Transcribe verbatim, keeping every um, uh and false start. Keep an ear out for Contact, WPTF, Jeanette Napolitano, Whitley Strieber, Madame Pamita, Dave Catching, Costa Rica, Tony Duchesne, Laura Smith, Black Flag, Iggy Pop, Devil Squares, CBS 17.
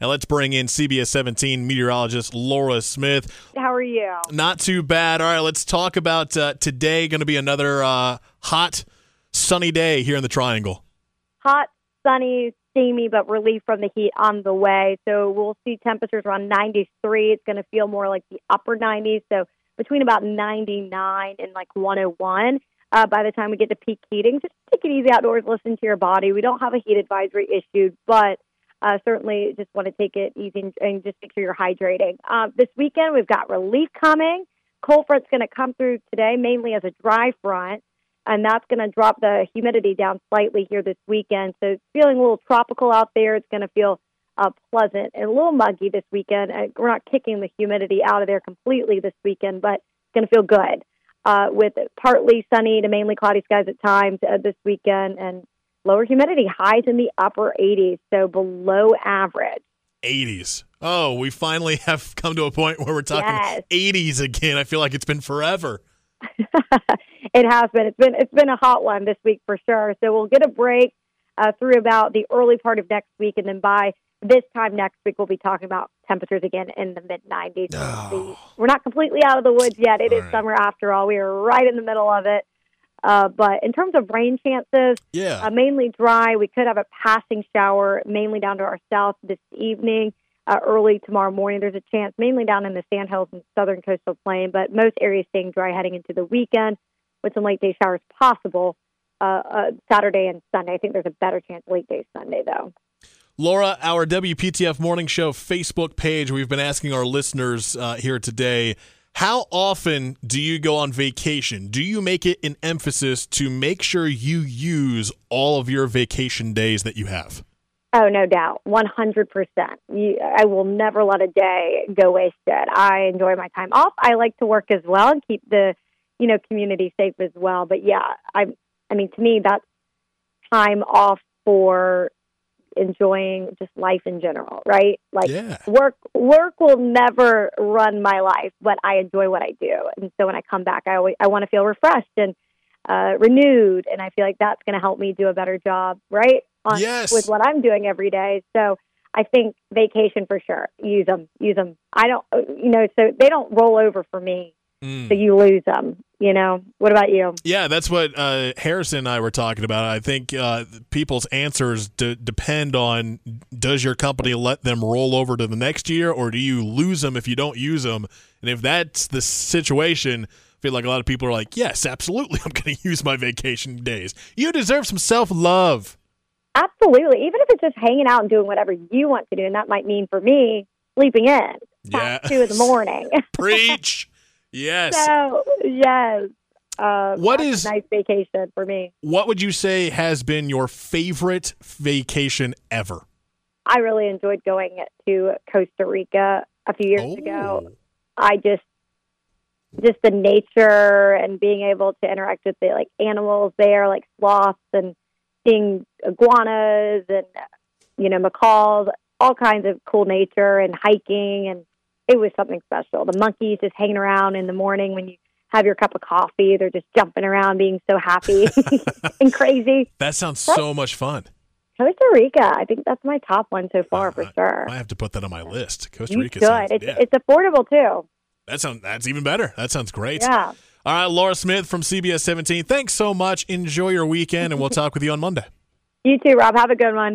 And let's bring in C B S seventeen meteorologist Laura Smith. How are you? Not too bad. All right, let's talk about uh, today. Going to be another uh, hot, sunny day here in the Triangle. Hot, sunny, steamy, but relief from the heat on the way. So we'll see temperatures around ninety-three. It's going to feel more like the upper nineties. So between about ninety-nine and like one oh one. Uh, by the time we get to peak heating, just take it easy outdoors, listen to your body. We don't have a heat advisory issued, but uh, certainly just want to take it easy and, and just make sure you're hydrating. Uh, this weekend, we've got relief coming. Cold front's going to come through today, mainly as a dry front, and that's going to drop the humidity down slightly here this weekend. So it's feeling a little tropical out there. It's going to feel uh, pleasant and a little muggy this weekend. Uh, we're not kicking the humidity out of there completely this weekend, but it's going to feel good. Uh, with partly sunny to mainly cloudy skies at times uh, this weekend, and lower humidity, highs in the upper eighties, so below average. eighties. Oh, we finally have come to a point where we're talking yes. eighties again. I feel like it's been forever. It has been. It's been. It's been a hot one this week for sure. So we'll get a break uh, through about the early part of next week, and then by this time next week, we'll be talking about temperatures again in the mid-nineties. Oh. We're not completely out of the woods yet. It all is right. Summer after all. We are right in the middle of it. Uh, but in terms of rain chances, yeah. uh, mainly dry. We could have a passing shower, mainly down to our south this evening, uh, early tomorrow morning. There's a chance, mainly down in the Sandhills and southern coastal plain, but most areas staying dry heading into the weekend with some late-day showers possible uh, uh, Saturday and Sunday. I think there's a better chance late-day Sunday, though. Laura, our W P T F Morning Show Facebook page, we've been asking our listeners uh, here today, how often do you go on vacation? Do you make it an emphasis to make sure you use all of your vacation days that you have? Oh, no doubt. one hundred percent. You, I will never let a day go wasted. I enjoy my time off. I like to work as well and keep the, you know, community safe as well. But, yeah, I, I mean, to me, that's time off for enjoying just life in general, right? Like yeah. work work will never run my life, but I enjoy what I do. And so when I come back, I always, I want to feel refreshed and uh, renewed. And I feel like that's going to help me do a better job, right? On, yes. With what I'm doing every day. So I think vacation for sure. Use them, use them. I don't, you know, so they don't roll over for me. Mm. So you lose them, you know. What about you? Yeah, that's what uh, Harrison and I were talking about. I think uh, people's answers d- depend on, does your company let them roll over to the next year, or do you lose them if you don't use them? And if that's the situation, I feel like a lot of people are like, yes, absolutely, I'm going to use my vacation days. You deserve some self-love. Absolutely. Even if it's just hanging out and doing whatever you want to do, and that might mean for me, sleeping in. Yeah. Past two in the morning. Preach. Yes. So, yes. Uh, what is a nice vacation for me? What would you say has been your favorite vacation ever? I really enjoyed going to Costa Rica a few years oh. ago. I just, just the nature and being able to interact with the like animals there, like sloths and seeing iguanas and you know macaws, all kinds of cool nature and hiking and. It was something special. The monkeys just hanging around in the morning when you have your cup of coffee. They're just jumping around being so happy and crazy. That sounds that's so much fun. Costa Rica. I think that's my top one so far uh, for I, sure. I have to put that on my list. Costa Rica sounds good. It's, yeah. it's affordable too. That sounds, that's even better. That sounds great. Yeah. All right, Laura Smith from C B S seventeen. Thanks so much. Enjoy your weekend, and we'll talk with you on Monday. You too, Rob. Have a good one.